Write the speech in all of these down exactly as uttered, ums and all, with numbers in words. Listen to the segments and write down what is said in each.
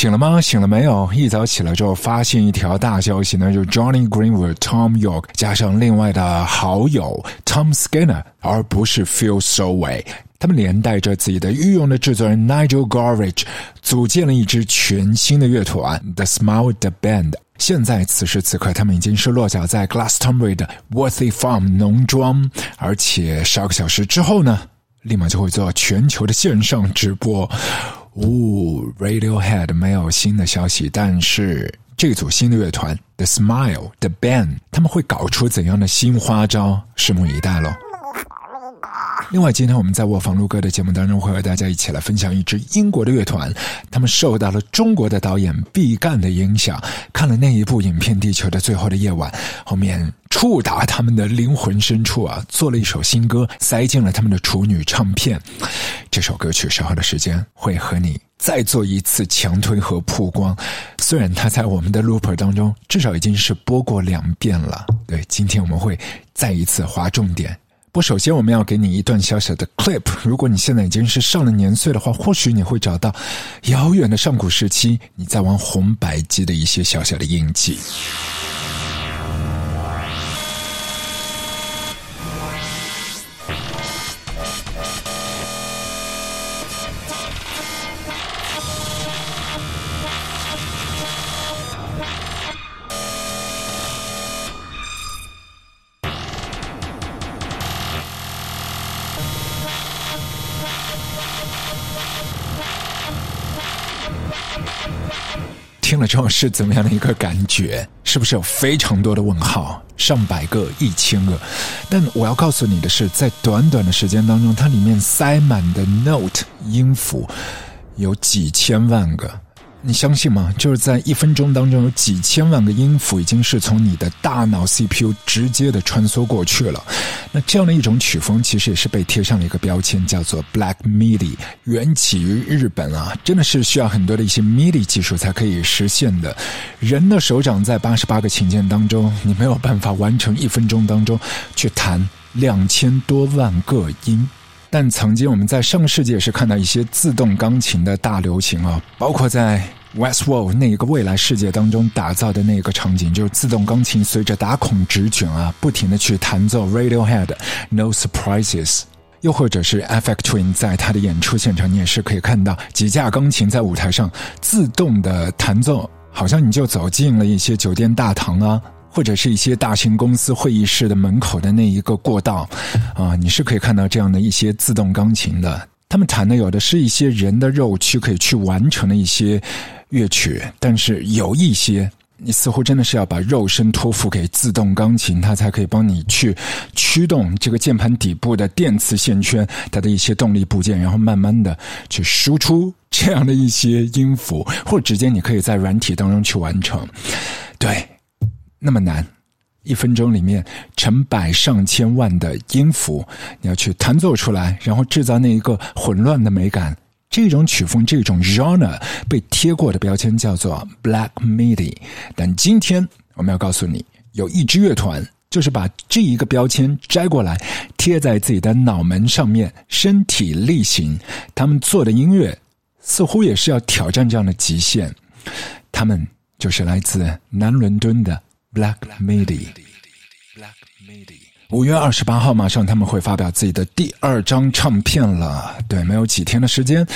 醒了吗？醒了没有？一早起来之后发现一条大消息呢，就是 Johnny Greenwood、Thom Yorke 加上另外的好友 Tom Skinner， 而不是 Phil Selway。他们连带着自己的御用的制作人 Nigel Godrich 组建了一支全新的乐团 The Smile The Band。现在此时此刻他们已经是落脚在 Glastonbury 的 Worthy Farm 农庄，而且十二个小时之后呢，立马就会做全球的线上直播。呜、哦、Radiohead 没有新的消息，但是这组新的乐团 The Smile The Band 他们会搞出怎样的新花招，拭目以待咯。另外今天我们在卧房录歌的节目当中会和大家一起来分享一支英国的乐团，他们受到了中国的导演毕赣的影响，看了那一部影片《地球的最后的夜晚》，后面触达他们的灵魂深处啊，做了一首新歌塞进了他们的处女唱片。这首歌曲稍后的时间会和你再做一次强推和曝光，虽然它在我们的 looper 当中至少已经是播过两遍了，对，今天我们会再一次划重点。不，首先我们要给你一段小小的 clip， 如果你现在已经是上了年岁的话，或许你会找到遥远的上古时期你在玩红白机的一些小小的印记。听了之后是怎么样的一个感觉？是不是有非常多的问号，上百个、一千个？但我要告诉你的是，在短短的时间当中，它里面塞满的 note 音符有几千万个，你相信吗？就是在一分钟当中有几千万个音符已经是从你的大脑 C P U 直接的穿梭过去了。那这样的一种曲风其实也是被贴上了一个标签，叫做 Black Midi， 缘起于日本啊，真的是需要很多的一些 M I D I 技术才可以实现的。人的手掌在八十八个琴键当中，你没有办法完成一分钟当中去弹两千多万个音。但曾经我们在上世纪也是看到一些自动钢琴的大流行啊，包括在 Westworld 那个未来世界当中打造的那个场景，就是自动钢琴随着打孔直卷啊，不停的去弹奏 Radiohead No Surprises， 又或者是 F X Twin 在他的演出现场，你也是可以看到几架钢琴在舞台上自动的弹奏，好像你就走进了一些酒店大堂啊，或者是一些大型公司会议室的门口的那一个过道啊，你是可以看到这样的一些自动钢琴的。他们弹的有的是一些人的肉躯可以去完成的一些乐曲，但是有一些你似乎真的是要把肉身托付给自动钢琴，它才可以帮你去驱动这个键盘底部的电磁线圈，它的一些动力部件，然后慢慢的去输出这样的一些音符，或者直接你可以在软体当中去完成。对，那么难，一分钟里面成百上千万的音符你要去弹奏出来，然后制造那一个混乱的美感。这种曲风，这种 genre 被贴过的标签叫做 Black Midi， 但今天我们要告诉你，有一支乐团就是把这一个标签摘过来贴在自己的脑门上面，身体力行，他们做的音乐似乎也是要挑战这样的极限。他们就是来自南伦敦的Black Midi。 五月二十八号马上他们会发表自己的第二张唱片了，对，没有几天的时间，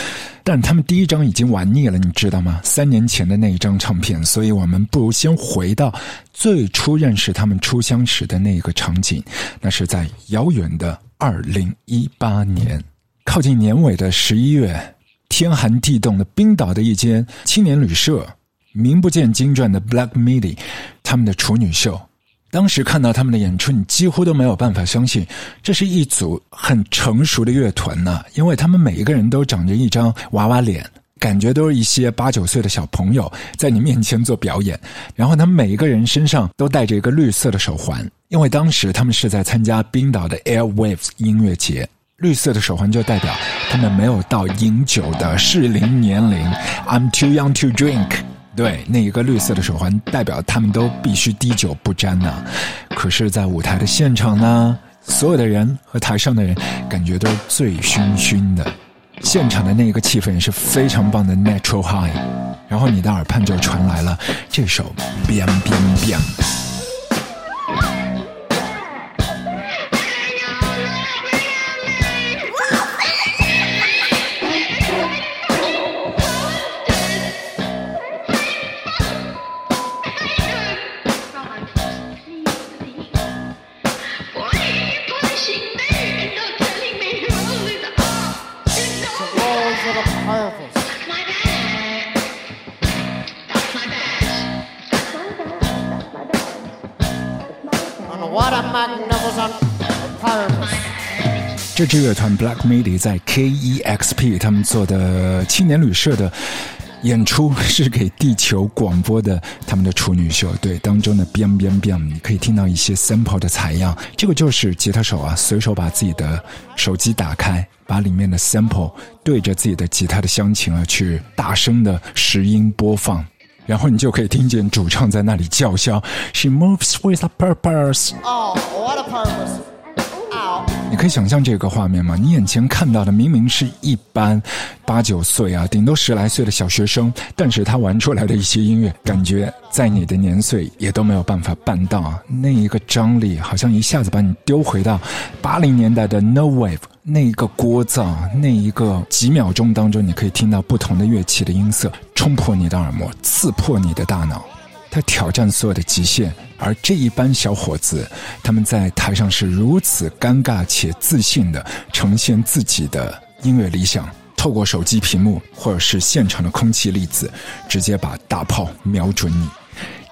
但他们第一张已经玩腻了，你知道吗？三年前的那一张唱片。所以我们不如先回到最初认识他们初相识的那个场景，那是在遥远的二零一八年靠近年尾的十一月，天寒地冻的冰岛的一间青年旅社，名不见经传的 Black Midi 他们的处女秀。当时看到他们的演出，你几乎都没有办法相信这是一组很成熟的乐团呢、啊，因为他们每一个人都长着一张娃娃脸，感觉都是一些八九岁的小朋友在你面前做表演，然后他们每一个人身上都戴着一个绿色的手环，因为当时他们是在参加冰岛的 airwaves 音乐节，绿色的手环就代表他们没有到饮酒的适龄年龄 I'm too young to drink，对，那一个绿色的手环代表他们都必须滴酒不沾呢、啊。可是在舞台的现场呢，所有的人和台上的人感觉都醉醺醺的。现场的那个气氛是非常棒的 natural high， 然后你的耳畔就传来了这首 biang biang biang。这支乐团 Black Midi 在 K E X P 他们做的青年旅社的演出是给地球广播的他们的处女秀，对，当中的 biang biang biang 你可以听到一些 sample 的采样，这个就是吉他手啊随手把自己的手机打开，把里面的 sample 对着自己的吉他的箱琴啊去大声的拾音播放，然后你就可以听见主唱在那里叫嚣 She moves with a purpose。 Oh, what a purpose。你可以想象这个画面吗？你眼前看到的明明是一般八九岁啊，顶多十来岁的小学生，但是他玩出来的一些音乐，感觉在你的年岁也都没有办法办到啊。那一个张力，好像一下子把你丢回到八零年代的 No Wave 那一个聒噪，那一个几秒钟当中，你可以听到不同的乐器的音色冲破你的耳膜，刺破你的大脑。他挑战所有的极限，而这一班小伙子他们在台上是如此尴尬且自信地呈现自己的音乐理想，透过手机屏幕或者是现场的空气粒子直接把大炮瞄准你。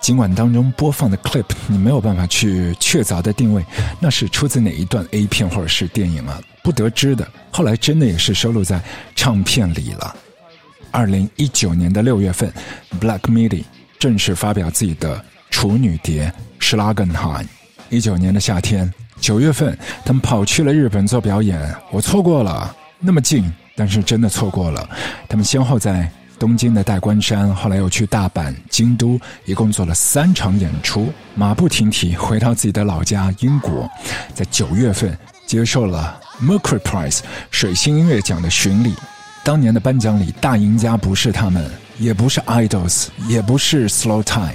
尽管当中播放的 clip 你没有办法去确凿的定位那是出自哪一段 A 片或者是电影啊，不得知的，后来真的也是收录在唱片里了。二零一九年的六月份 Black Midi正式发表自己的处女碟 Schlagenheim。 一九年的夏天九月份他们跑去了日本做表演，我错过了，那么近，但是真的错过了。他们先后在东京的代官山，后来又去大阪、京都，一共做了三场演出，马不停蹄回到自己的老家英国，在九月份接受了 Mercury Prize 水星音乐奖的巡礼。当年的颁奖礼大赢家不是他们，也不是 Idols， 也不是 Slow Tie，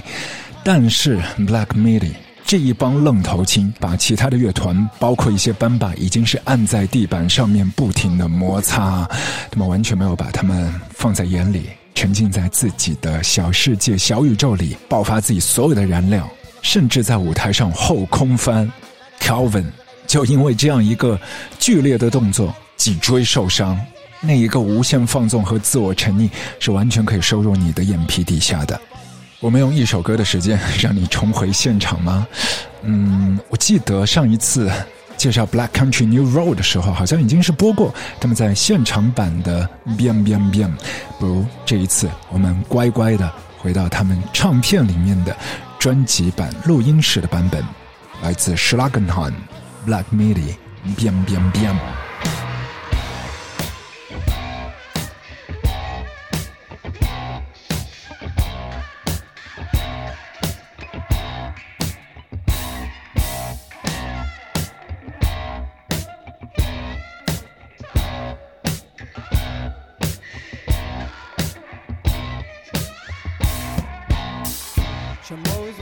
但是 Black Midi 这一帮愣头青把其他的乐团包括一些班霸已经是按在地板上面不停的摩擦，他们完全没有把他们放在眼里，沉浸在自己的小世界小宇宙里，爆发自己所有的燃料，甚至在舞台上后空翻。 Calvin 就因为这样一个剧烈的动作脊椎受伤，那一个无限放纵和自我沉溺是完全可以收入你的眼皮底下的。我们用一首歌的时间让你重回现场吗？嗯，我记得上一次介绍 Black Country New Road 的时候好像已经是播过他们在现场版的 biang biang biang， 不如这一次我们乖乖的回到他们唱片里面的专辑版录音室的版本，来自 Schlagenheim Black Midi biang biang biang。She moves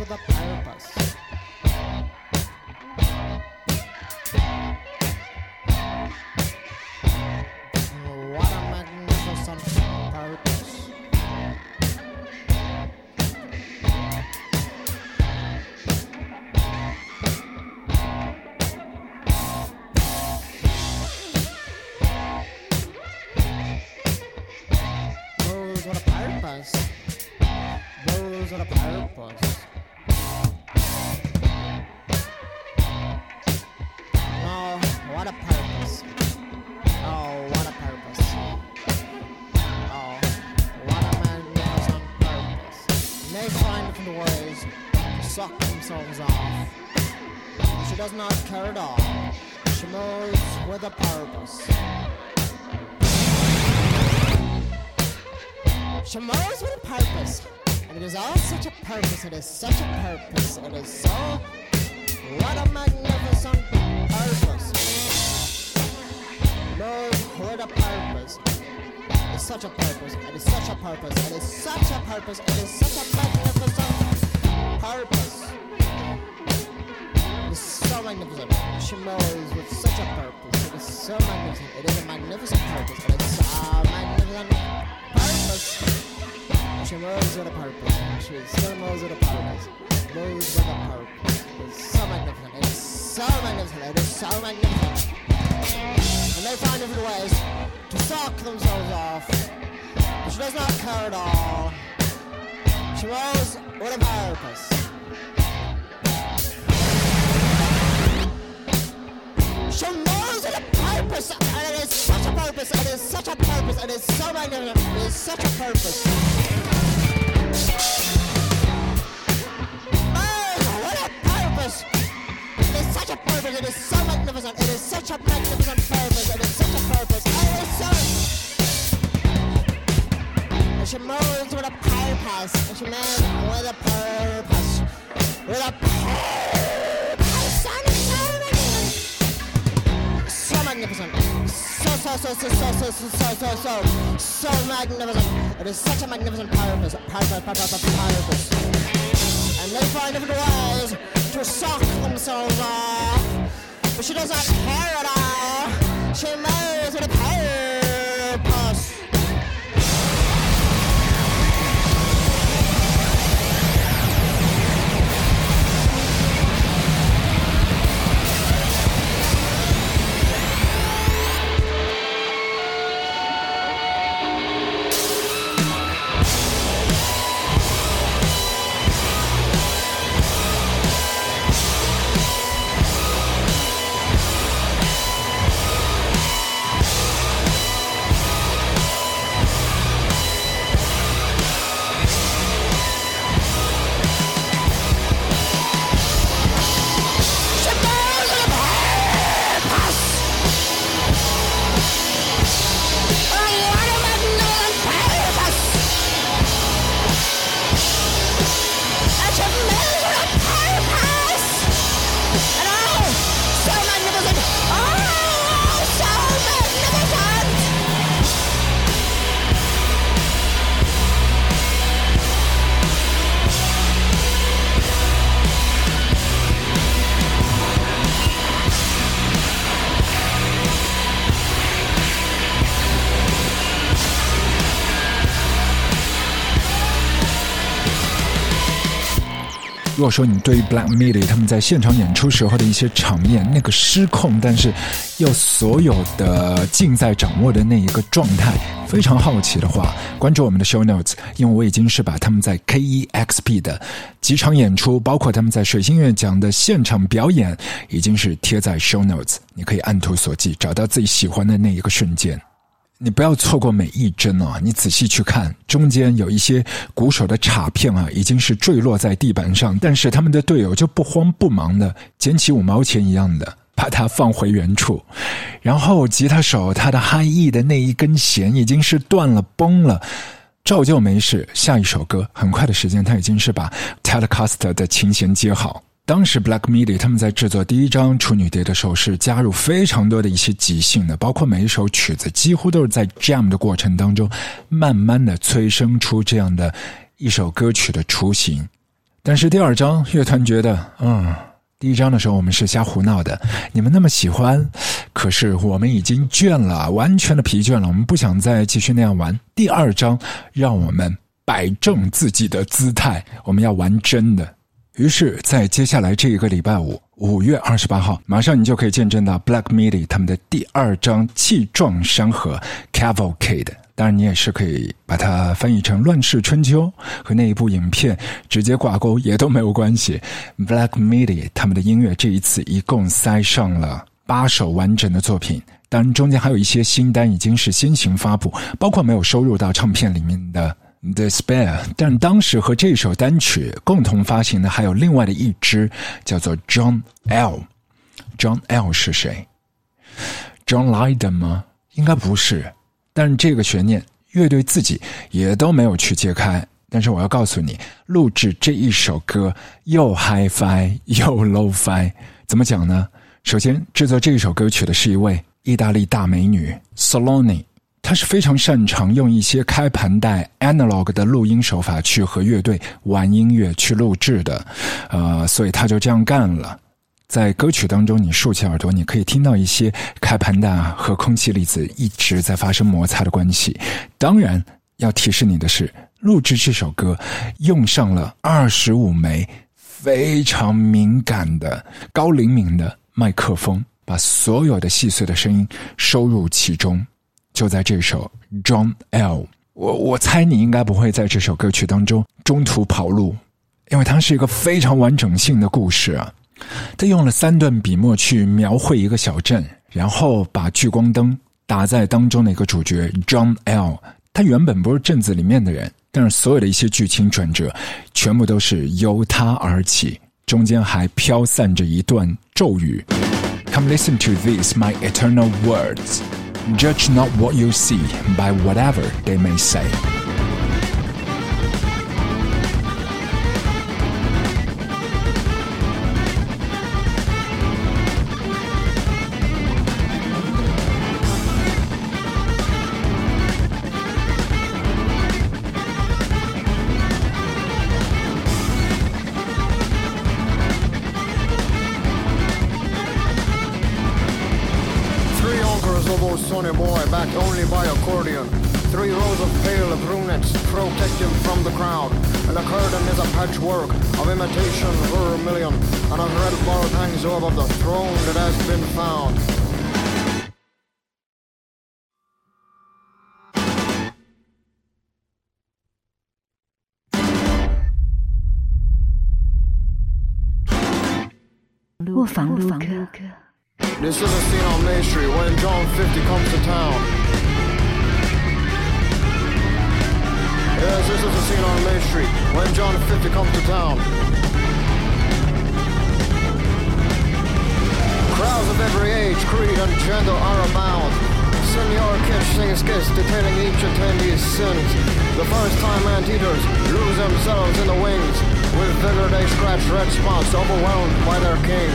with a purpose, and it is all such a purpose, it is such a purpose, it is so, what a magnificent purpose. Moves with a purpose. is such a purpose, it is such a purpose, it is such a purpose, it is such a magnificent purpose. It is so magnificent. She moves with such a purpose. It is so magnificent. It is a magnificent purpose. It is a magnificent purpose. She moves with a purpose. She still moves with a purpose. Moves with a purpose. It is so magnificent. It is so magnificent. It is so magnificent. And they find different ways to suck themselves off. But she does not care at all. She moves with a purpose. She moves with a purpose, and it is such a purpose, it is such a purpose, it is so magnificent, it is such a purpose. Oh, what a purpose! It is such a purpose, it is so magnificent, it is such a magnificent purpose, it is such a purpose, it is so... And she moves with a purpose, and she moves with a purpose, with a purpose. Magnificent. So, so, so, so, so, so, so, so, so, so, so magnificent. It is such a magnificent purpose, purpose, purpose, purpose. And they find different ways to suck themselves off. But she does not care at all. She moves with a purpose.如果说你对于 Black Midi 他们在现场演出时候的一些场面，那个失控但是又所有的尽在掌握的那一个状态非常好奇的话，关注我们的 show notes， 因为我已经是把他们在 K E X P 的几场演出，包括他们在水星乐奖的现场表演，已经是贴在 show notes， 你可以按图索骥找到自己喜欢的那一个瞬间。你不要错过每一帧啊！你仔细去看，中间有一些鼓手的镲片啊，已经是坠落在地板上，但是他们的队友就不慌不忙的捡起五毛钱一样的把它放回原处。然后吉他手他的嗨意的那一根弦已经是断了崩了，照旧没事，下一首歌很快的时间他已经是把 Telecaster 的琴弦接好。当时 Black Midi 他们在制作第一张处女碟的时候是加入非常多的一些即兴的，包括每一首曲子几乎都是在 jam 的过程当中慢慢的催生出这样的一首歌曲的雏形。但是第二张乐团觉得嗯，第一张的时候我们是瞎胡闹的，你们那么喜欢，可是我们已经倦了，完全的疲倦了，我们不想再继续那样玩。第二张让我们摆正自己的姿态，我们要玩真的。于是在接下来这一个礼拜五五月二十八号，马上你就可以见证到 Black Midi 他们的第二张气壮山河 Cavalcade， 当然你也是可以把它翻译成乱世春秋，和那一部影片直接挂钩也都没有关系。 Black Midi 他们的音乐这一次一共塞上了八首完整的作品，当然中间还有一些新单已经是先行发布，包括没有收入到唱片里面的Despair， 但当时和这首单曲共同发行的还有另外的一支叫做 John L。 John L 是谁？ John Lydon 吗？应该不是，但这个悬念乐队自己也都没有去揭开。但是我要告诉你，录制这一首歌又 Hi-Fi 又 Low-Fi， 怎么讲呢？首先制作这一首歌曲的是一位意大利大美女 Saloni，他是非常擅长用一些开盘带 analog 的录音手法去和乐队玩音乐去录制的，呃，所以他就这样干了。在歌曲当中，你竖起耳朵，你可以听到一些开盘带和空气粒子一直在发生摩擦的关系。当然，要提示你的是，录制这首歌用上了二十五枚非常敏感的、高灵敏的麦克风，把所有的细碎的声音收入其中。就在这首 John L， 我我猜你应该不会在这首歌曲当中中途跑路，因为它是一个非常完整性的故事啊。他用了三顿笔墨去描绘一个小镇，然后把聚光灯打在当中的一个主角 John L， 他原本不是镇子里面的人，但是所有的一些剧情转折全部都是由他而起，中间还飘散着一段咒语 Come listen to these my eternal words Judge not what you see by whatever they may say. 卧房录歌 This is a scene on Main Street when John fifty comes to town. Yes, this is a scene on Main Street when John fifty comes to town. Crowds of every age, creed and gender are abound. Senior kids sing skits detailing each attendee's sins. The first-time anteaters lose themselves in the wings.With vigor they scratch red spots overwhelmed by their king.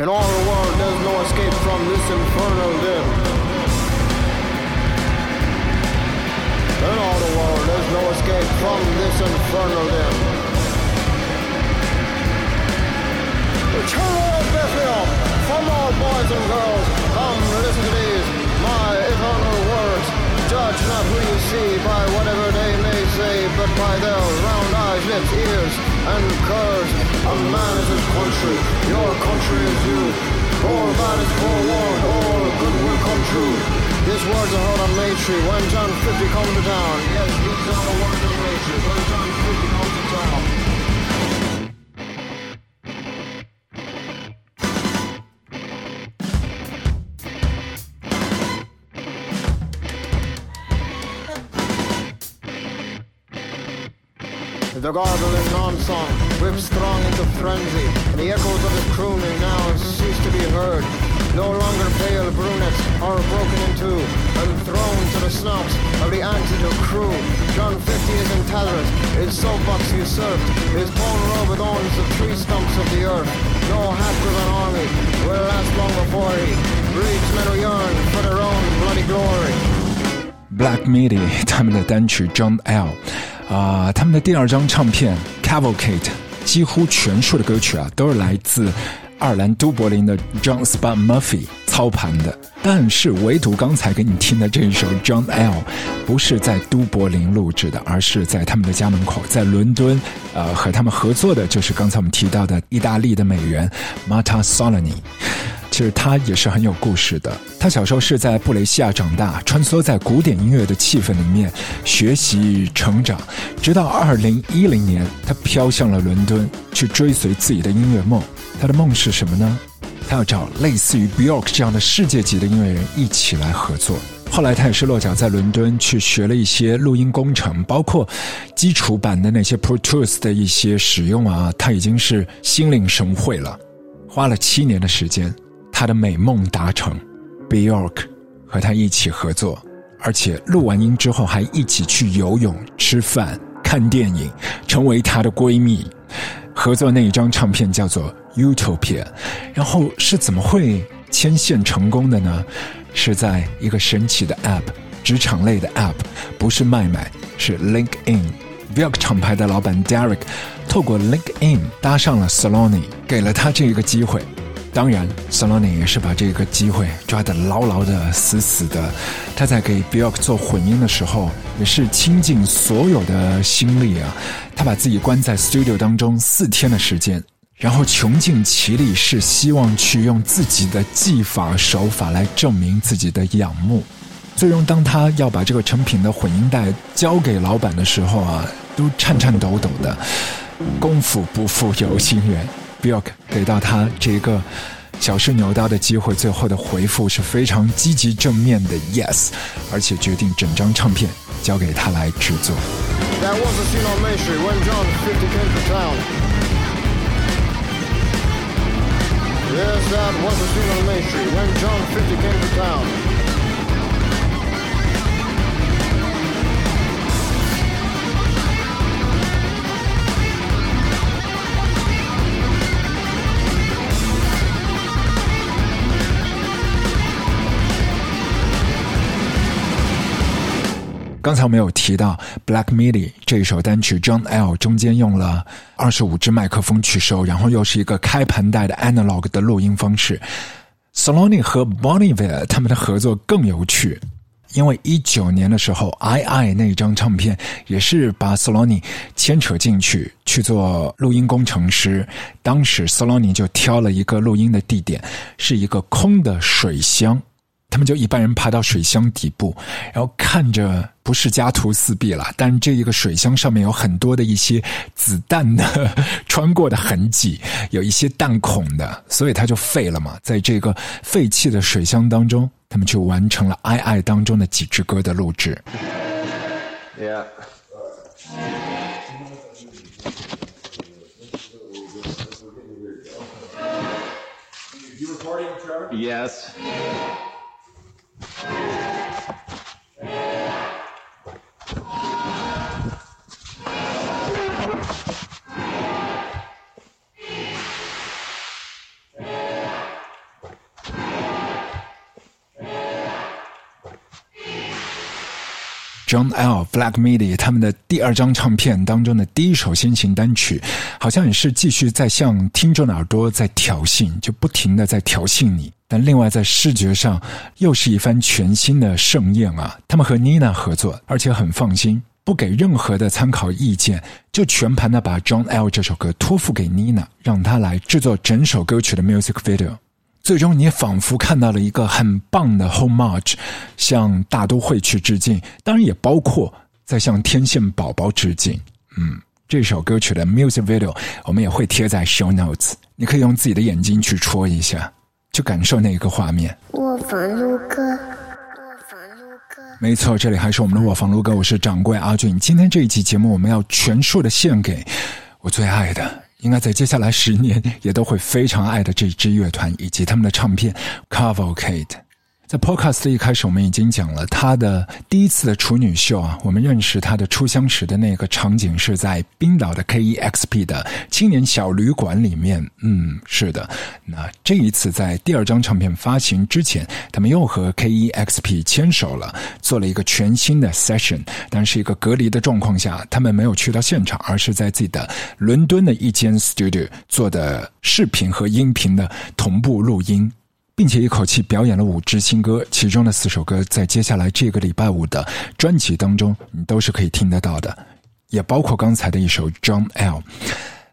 In all the world there's no escape from this infernal din. In all the world there's no escape from this infernal din. The children of Bethlehem, from all boys and girls, come listen to these.My eternal words, judge not who you see by whatever they may say, but by their round eyes, lips, ears, and curves. A man is his country, your country is you. All that is forewarned, all good will come true. These words are heard on Main Street when John fifty comes to town. Yes, these are the words of Main Street when John fifty comes to town.The gargling non-song whips throng into frenzy. The echoes of his crooning now cease to be heard. No longer pale brunettes are broken in two and thrown to the snouts of the antidote crew. John fifty is intolerant, his soapbox usurped, his torn robe adorns the tree stumps of the earth. No half driven army will last long before he breeds men who yearn for their own bloody glory. Black Midi 他们的单曲 John L.呃、他们的第二张唱片 Cavalcade 几乎全数的歌曲啊，都是来自爱尔兰都柏林的 John Spud Murphy 操盘的，但是唯独刚才给你听的这一首 John L 不是在都柏林录制的，而是在他们的家门口，在伦敦、呃、和他们合作的就是刚才我们提到的意大利的美人 Marta Salogni。其实他也是很有故事的，他小时候是在布雷西亚长大，穿梭在古典音乐的气氛里面学习成长，直到二零一零年他飘向了伦敦去追随自己的音乐梦。他的梦是什么呢？他要找类似于 Björk 这样的世界级的音乐人一起来合作。后来他也是落脚在伦敦去学了一些录音工程，包括基础版的那些 Pro Tools 的一些使用啊，他已经是心领神会了。花了七年的时间，他的美梦达成， Björk 和他一起合作，而且录完音之后还一起去游泳、吃饭、看电影，成为他的闺蜜。合作那一张唱片叫做 Utopia。 然后是怎么会牵线成功的呢？是在一个神奇的 App， 职场类的 App， 不是麦麦，是 LinkedIn。 Björk 厂牌的老板 Derek 透过 LinkedIn 搭上了 Saloni， 给了他这个机会。当然 Saloni 也是把这个机会抓得牢牢的死死的。他在给 Björk 做混音的时候也是倾尽所有的心力啊，他把自己关在 studio 当中四天的时间，然后穷尽其力，是希望去用自己的技法手法来证明自己的仰慕。最终当他要把这个成品的混音带交给老板的时候啊，都颤颤抖抖的。功夫不负有心人， Björk 给到他这个小试牛刀的机会，最后的回复是非常积极正面的 yes， 而且决定整张唱片交给他来制作。There was a scene on Main Street when John fifty came to town. Yes, that was a scene on Main Street when John fifty came to town.刚才我们有提到 Black Midi 这一首单曲 John L 中间用了二十五支麦克风去收，然后又是一个开盘带的 analog 的录音方式。 Saloni 和 Bon Iver 他们的合作更有趣，因为一九年的时候 I I 那张唱片也是把 Saloni 牵扯进去去做录音工程师。当时 Saloni 就挑了一个录音的地点，是一个空的水箱，他们就一般人爬到水箱底部，然后看着不是家徒四壁了，但这一个水箱上面有很多的一些子弹的穿过的痕迹，有一些弹孔的，所以它就废了嘛。在这个废弃的水箱当中，他们就完成了 I I 当中的几支歌的录制。 Yeah You recording, Trevor? Yes John L, Black Midi 他们的第二张唱片当中的第一首先行单曲，好像也是继续在向听众耳朵在挑衅，就不停的在挑衅你。但另外在视觉上又是一番全新的盛宴啊！他们和 Nina 合作，而且很放心，不给任何的参考意见，就全盘的把 John L 这首歌托付给 Nina， 让他来制作整首歌曲的 music video。最终你仿佛看到了一个很棒的 homage， 向大都会去致敬，当然也包括在向天线宝宝致敬。嗯，这首歌曲的 music video 我们也会贴在 show notes， 你可以用自己的眼睛去戳一下，去感受那个画面。卧房撸歌，没错，这里还是我们的卧房撸歌，我是掌柜阿俊。今天这一期节目我们要全数的献给我最爱的，应该在接下来十年也都会非常爱的这支乐团以及他们的唱片 Cavalcade。 在 podcast 一开始我们已经讲了他的第一次的处女秀啊，我们认识他的初相识的那个场景是在冰岛的 K E X P 的青年小旅馆里面。嗯，是的，那这一次在第二张唱片发行之前，他们又和 K E X P 牵手了，做了一个全新的 session， 但是一个隔离的状况下，他们没有去到现场，而是在自己的伦敦的一间 studio 做的视频和音频的同步录音，并且一口气表演了五支新歌，其中的四首歌在接下来这个礼拜五的专辑当中你都是可以听得到的，也包括刚才的一首 John L。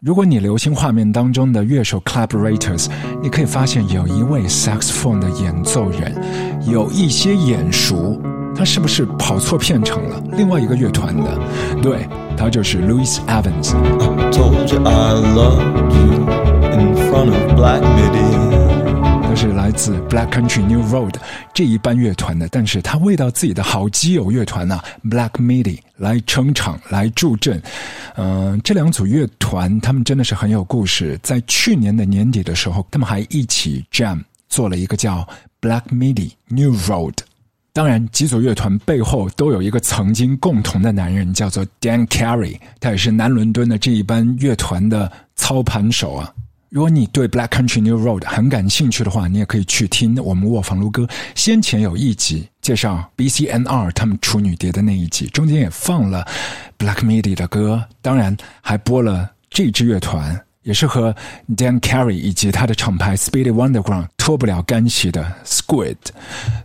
如果你留心画面当中的乐手 collaborators， 你可以发现有一位 saxophone 的演奏人有一些眼熟，他是不是跑错片场了，另外一个乐团的？对，他就是 Louis Evans。 I told you I loved you in front of Black Midi，是来自 Black Country New Road 这一班乐团的，但是他为到自己的好基友乐团啊 Black Midi 来撑场来助阵。嗯、呃，这两组乐团他们真的是很有故事，在去年的年底的时候他们还一起 jam 做了一个叫 Black Midi New Road。 当然几组乐团背后都有一个曾经共同的男人叫做 Dan Carey， 他也是南伦敦的这一班乐团的操盘手啊。如果你对 Black Country New Road 很感兴趣的话，你也可以去听我们卧房录歌先前有一集介绍 B C N R 他们处女碟的那一集，中间也放了 Black Midi 的歌，当然还播了这支乐团也是和 Dan Carey 以及他的厂牌 Speedy Wonderground 脱不了干系的 Squid。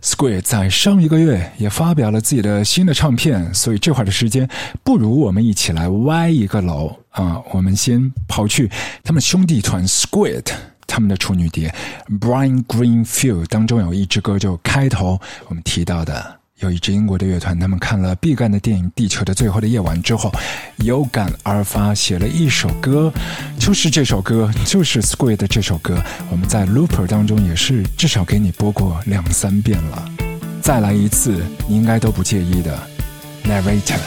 Squid 在上一个月也发表了自己的新的唱片，所以这会儿的时间不如我们一起来歪一个楼啊！我们先跑去他们兄弟团 Squid 他们的处女碟 Brian Greenfield 当中有一支歌，就开头我们提到的有一支英国的乐团，他们看了毕赣的电影《地球的最后的夜晚》之后有感而发写了一首歌，就是这首歌，就是 Squid 的这首歌，我们在 Looper 当中也是至少给你播过两三遍了，再来一次你应该都不介意的 Narrator。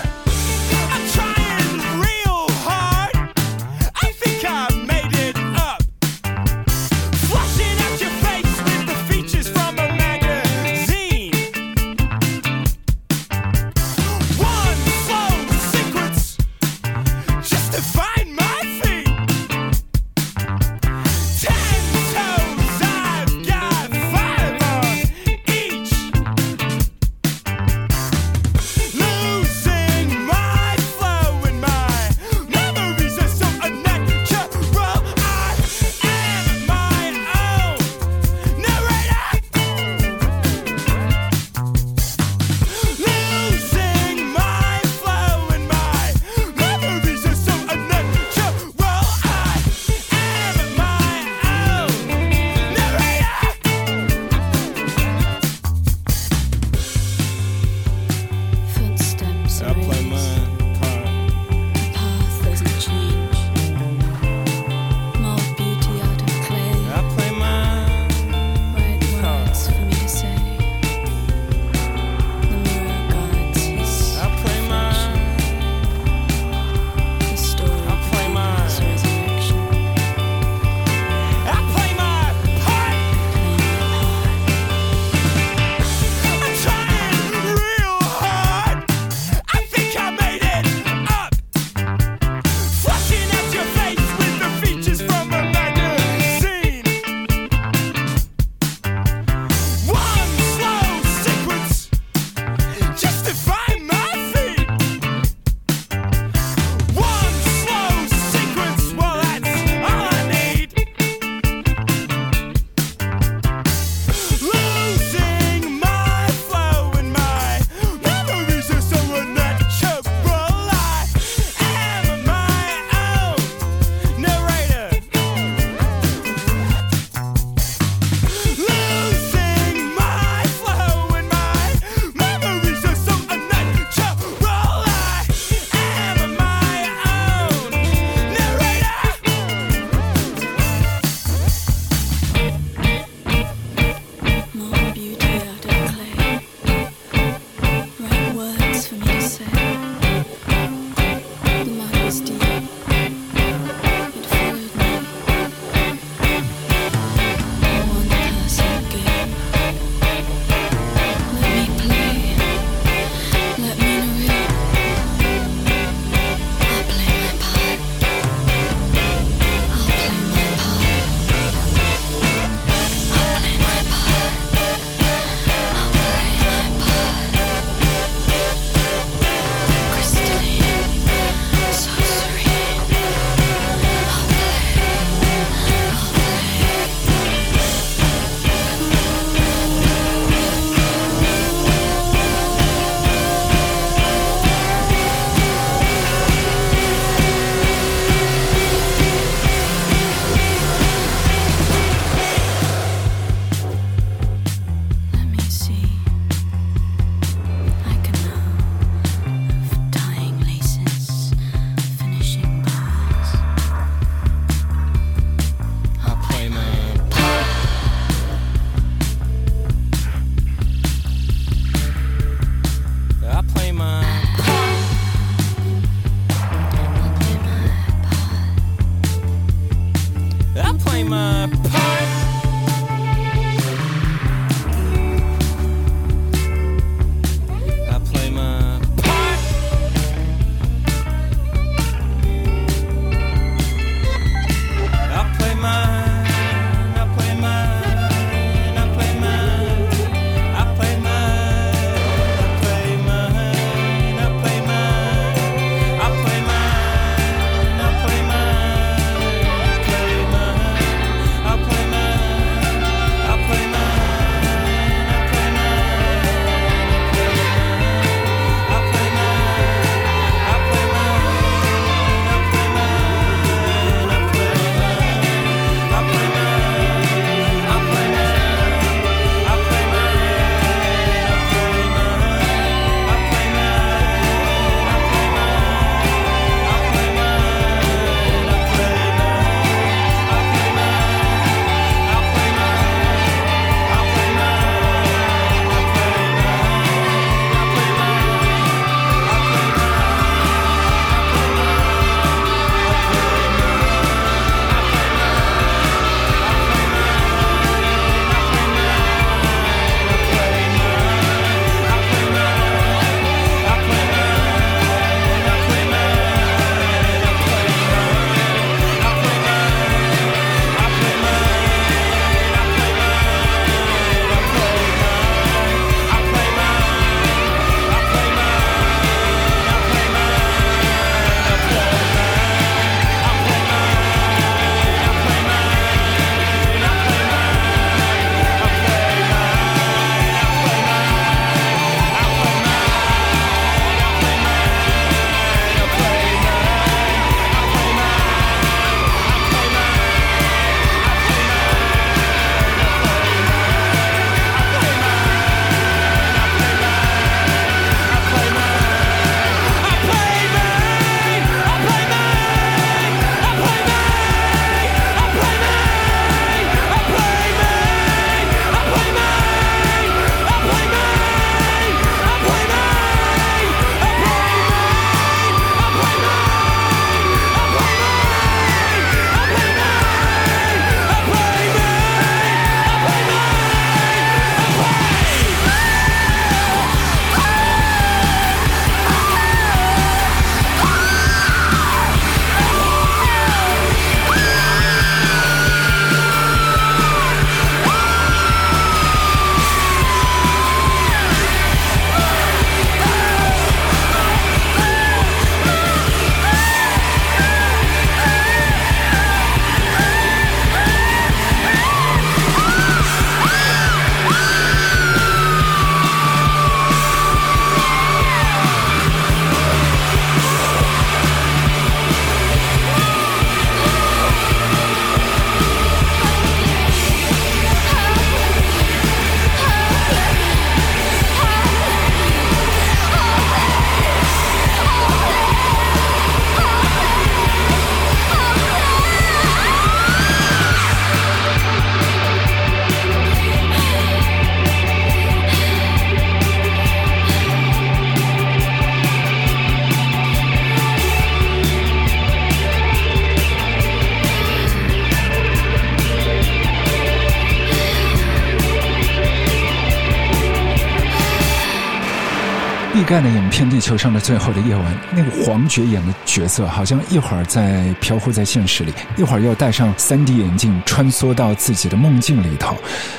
毕赣的影片《地球上的最后的夜晚》，那个黄觉演的角色好像一会儿在飘忽在现实里，一会儿又戴上 三 D 眼镜穿梭到自己的梦境里头，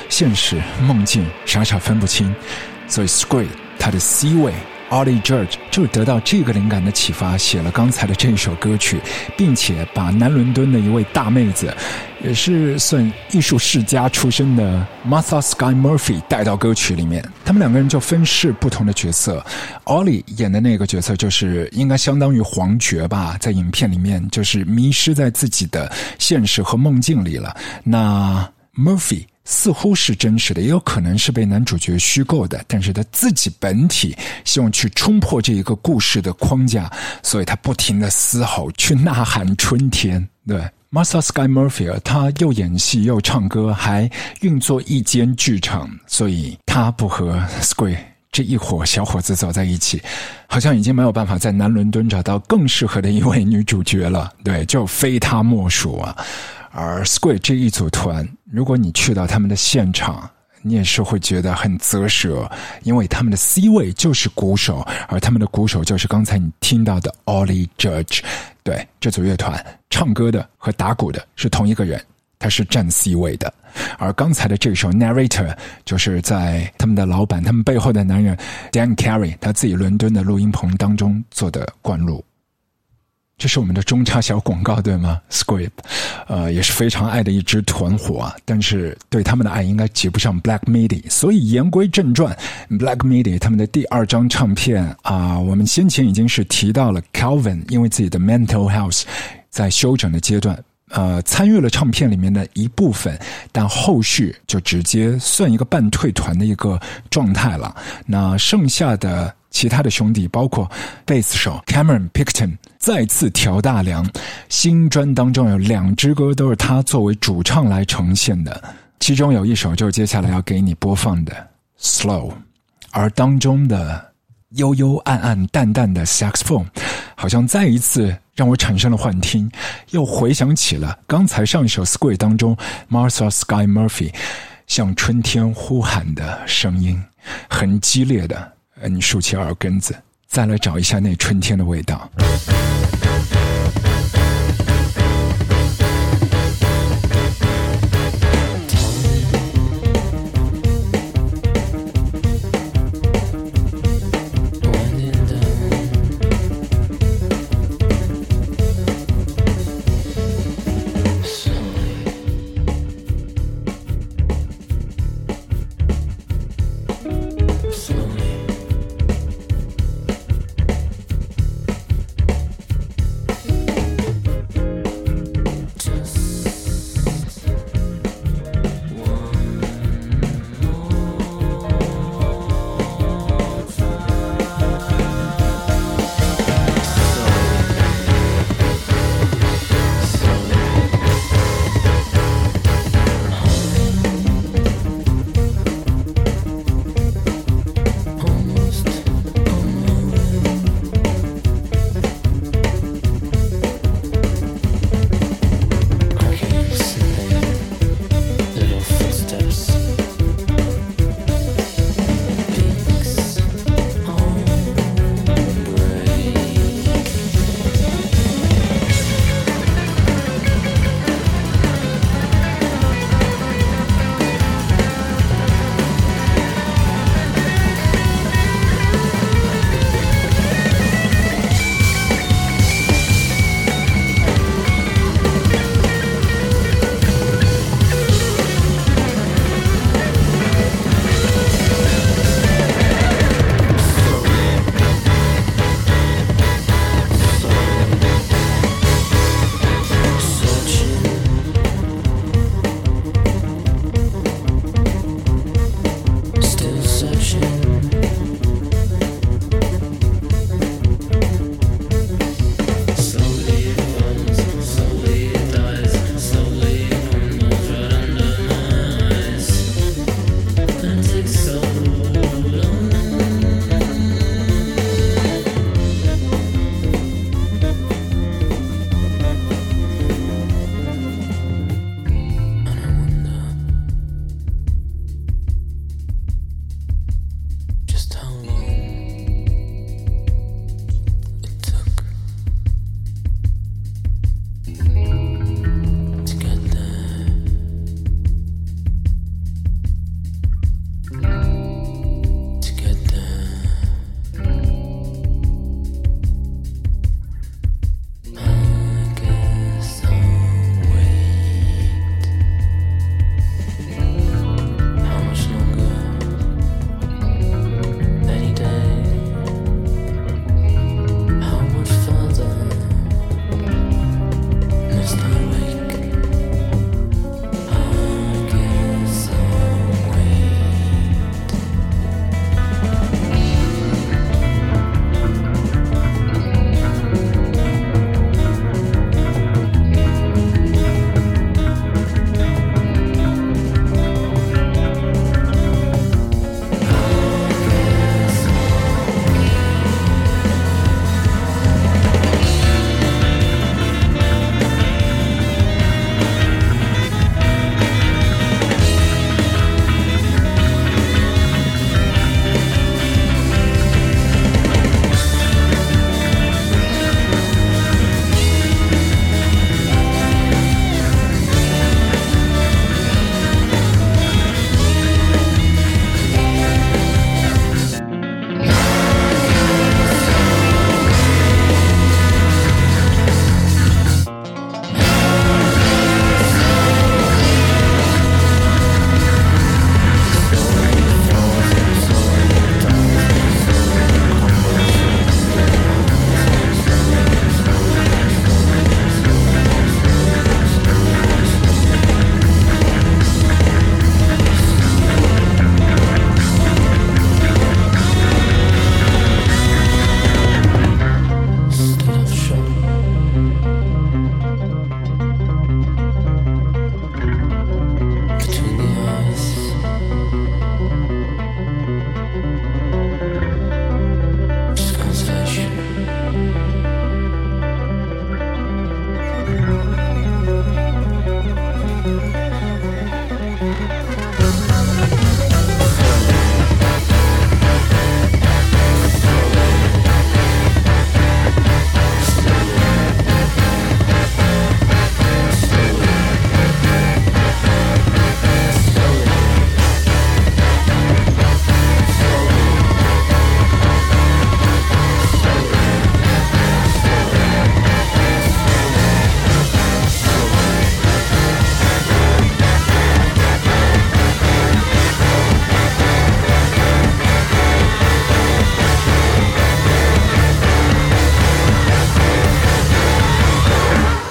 现实梦境傻傻分不清。所以 Squid 他的 C 位 Ollie George 就得到这个灵感的启发，写了刚才的这首歌曲，并且把南伦敦的一位大妹子，也是算艺术世家出身的 Martha Skye Murphy 带到歌曲里面。他们两个人就分饰不同的角色， Ollie 演的那个角色就是应该相当于黄觉吧，在影片里面就是迷失在自己的现实和梦境里了。那 Murphy似乎是真实的，也有可能是被男主角虚构的，但是他自己本体希望去冲破这一个故事的框架，所以他不停地嘶吼去呐喊春天。对， Martha Skye Murphy 他又演戏又唱歌，还运作一间剧场，所以他不和 Squid 这一伙小伙子走在一起，好像已经没有办法在南伦敦找到更适合的一位女主角了，对，就非他莫属啊。而 Squid 这一组团，如果你去到他们的现场，你也是会觉得很啧舌，因为他们的 C 位就是鼓手，而他们的鼓手就是刚才你听到的 Ollie Judge。 对，这组乐团唱歌的和打鼓的是同一个人，他是占 C 位的。而刚才的这首 Narrator 就是在他们的老板，他们背后的男人 Dan Carey 他自己伦敦的录音棚当中做的灌录。这是我们的中插小广告，对吗？ Squid 呃，也是非常爱的一支团伙啊，但是对他们的爱应该及不上 Black Midi。 所以言归正传， Black Midi 他们的第二张唱片啊、呃，我们先前已经是提到了 Calvin 因为自己的 mental health 在休整的阶段呃，参与了唱片里面的一部分，但后续就直接算一个半退团的一个状态了。那剩下的其他的兄弟包括贝斯手 Cameron Picton 再次调大梁，新专当中有两支歌都是他作为主唱来呈现的，其中有一首就是接下来要给你播放的 Slow， 而当中的幽幽暗暗淡淡的 saxophone 好像再一次让我产生了幻听，又回想起了刚才上一首 Squid 当中 Martha Skye Murphy 向春天呼喊的声音，很激烈的，你竖起耳根子再来找一下那春天的味道。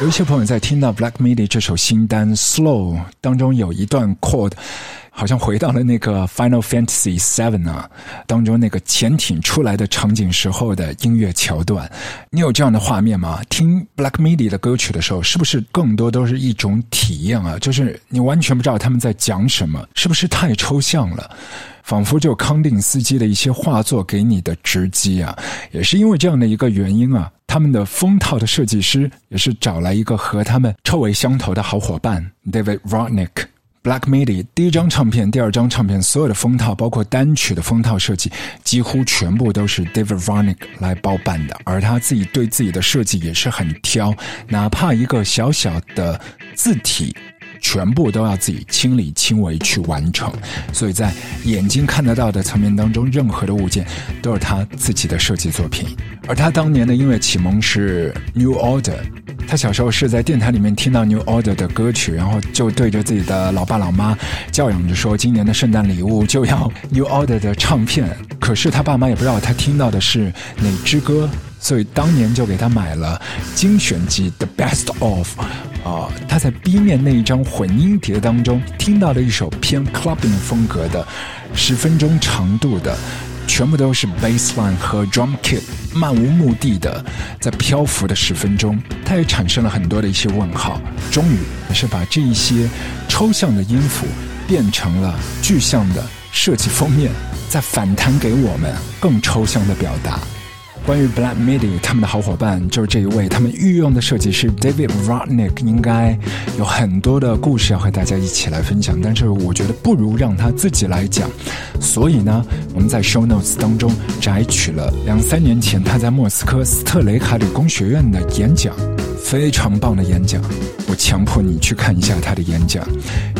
有些朋友在听到 Black Midi 这首新单 Slow 当中有一段 chord， 好像回到了那个 Final Fantasy seven 啊，当中那个潜艇出来的场景时候的音乐桥段。你有这样的画面吗？听 Black Midi 的歌曲的时候，是不是更多都是一种体验啊？就是你完全不知道他们在讲什么，是不是太抽象了？仿佛就康定斯基的一些画作给你的直击啊，也是因为这样的一个原因啊，他们的封套的设计师也是找来一个和他们臭味相投的好伙伴 David Rudnick。 Black Midi 第一张唱片、第二张唱片所有的封套，包括单曲的封套设计，几乎全部都是 David Rudnick 来包办的，而他自己对自己的设计也是很挑，哪怕一个小小的字体全部都要自己亲力亲为去完成，所以在眼睛看得到的层面当中，任何的物件都是他自己的设计作品。而他当年的音乐启蒙是 New Order， 他小时候是在电台里面听到 New Order 的歌曲，然后就对着自己的老爸老妈教养着说，今年的圣诞礼物就要 New Order 的唱片。可是他爸妈也不知道他听到的是哪支歌，所以当年就给他买了精选集 The Best Of、呃、他在 B 面那一张混音碟当中听到了一首偏 clubbing 风格的十分钟长度的，全部都是 bassline 和 drum kit 漫无目的的在漂浮的十分钟。他也产生了很多的一些问号，终于也是把这一些抽象的音符变成了具象的设计封面，在反弹给我们更抽象的表达。关于 Black Midi 他们的好伙伴就是这一位他们御用的设计师 David Rudnick， 应该有很多的故事要和大家一起来分享，但是我觉得不如让他自己来讲，所以呢我们在 show notes 当中摘取了两三年前他在莫斯科斯特雷卡理工学院的演讲，非常棒的演讲，我强迫你去看一下他的演讲。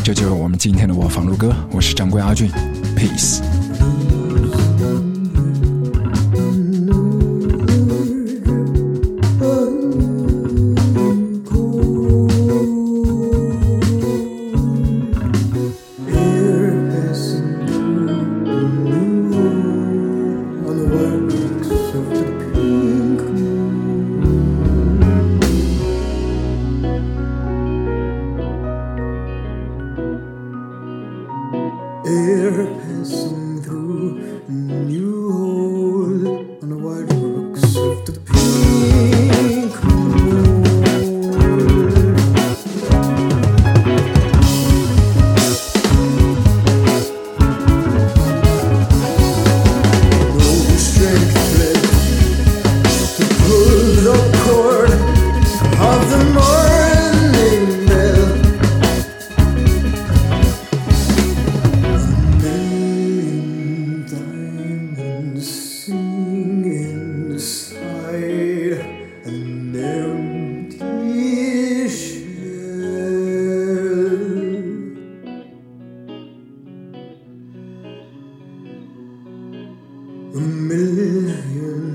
这就是我们今天的我房如歌，我是掌柜阿俊 Peace。A million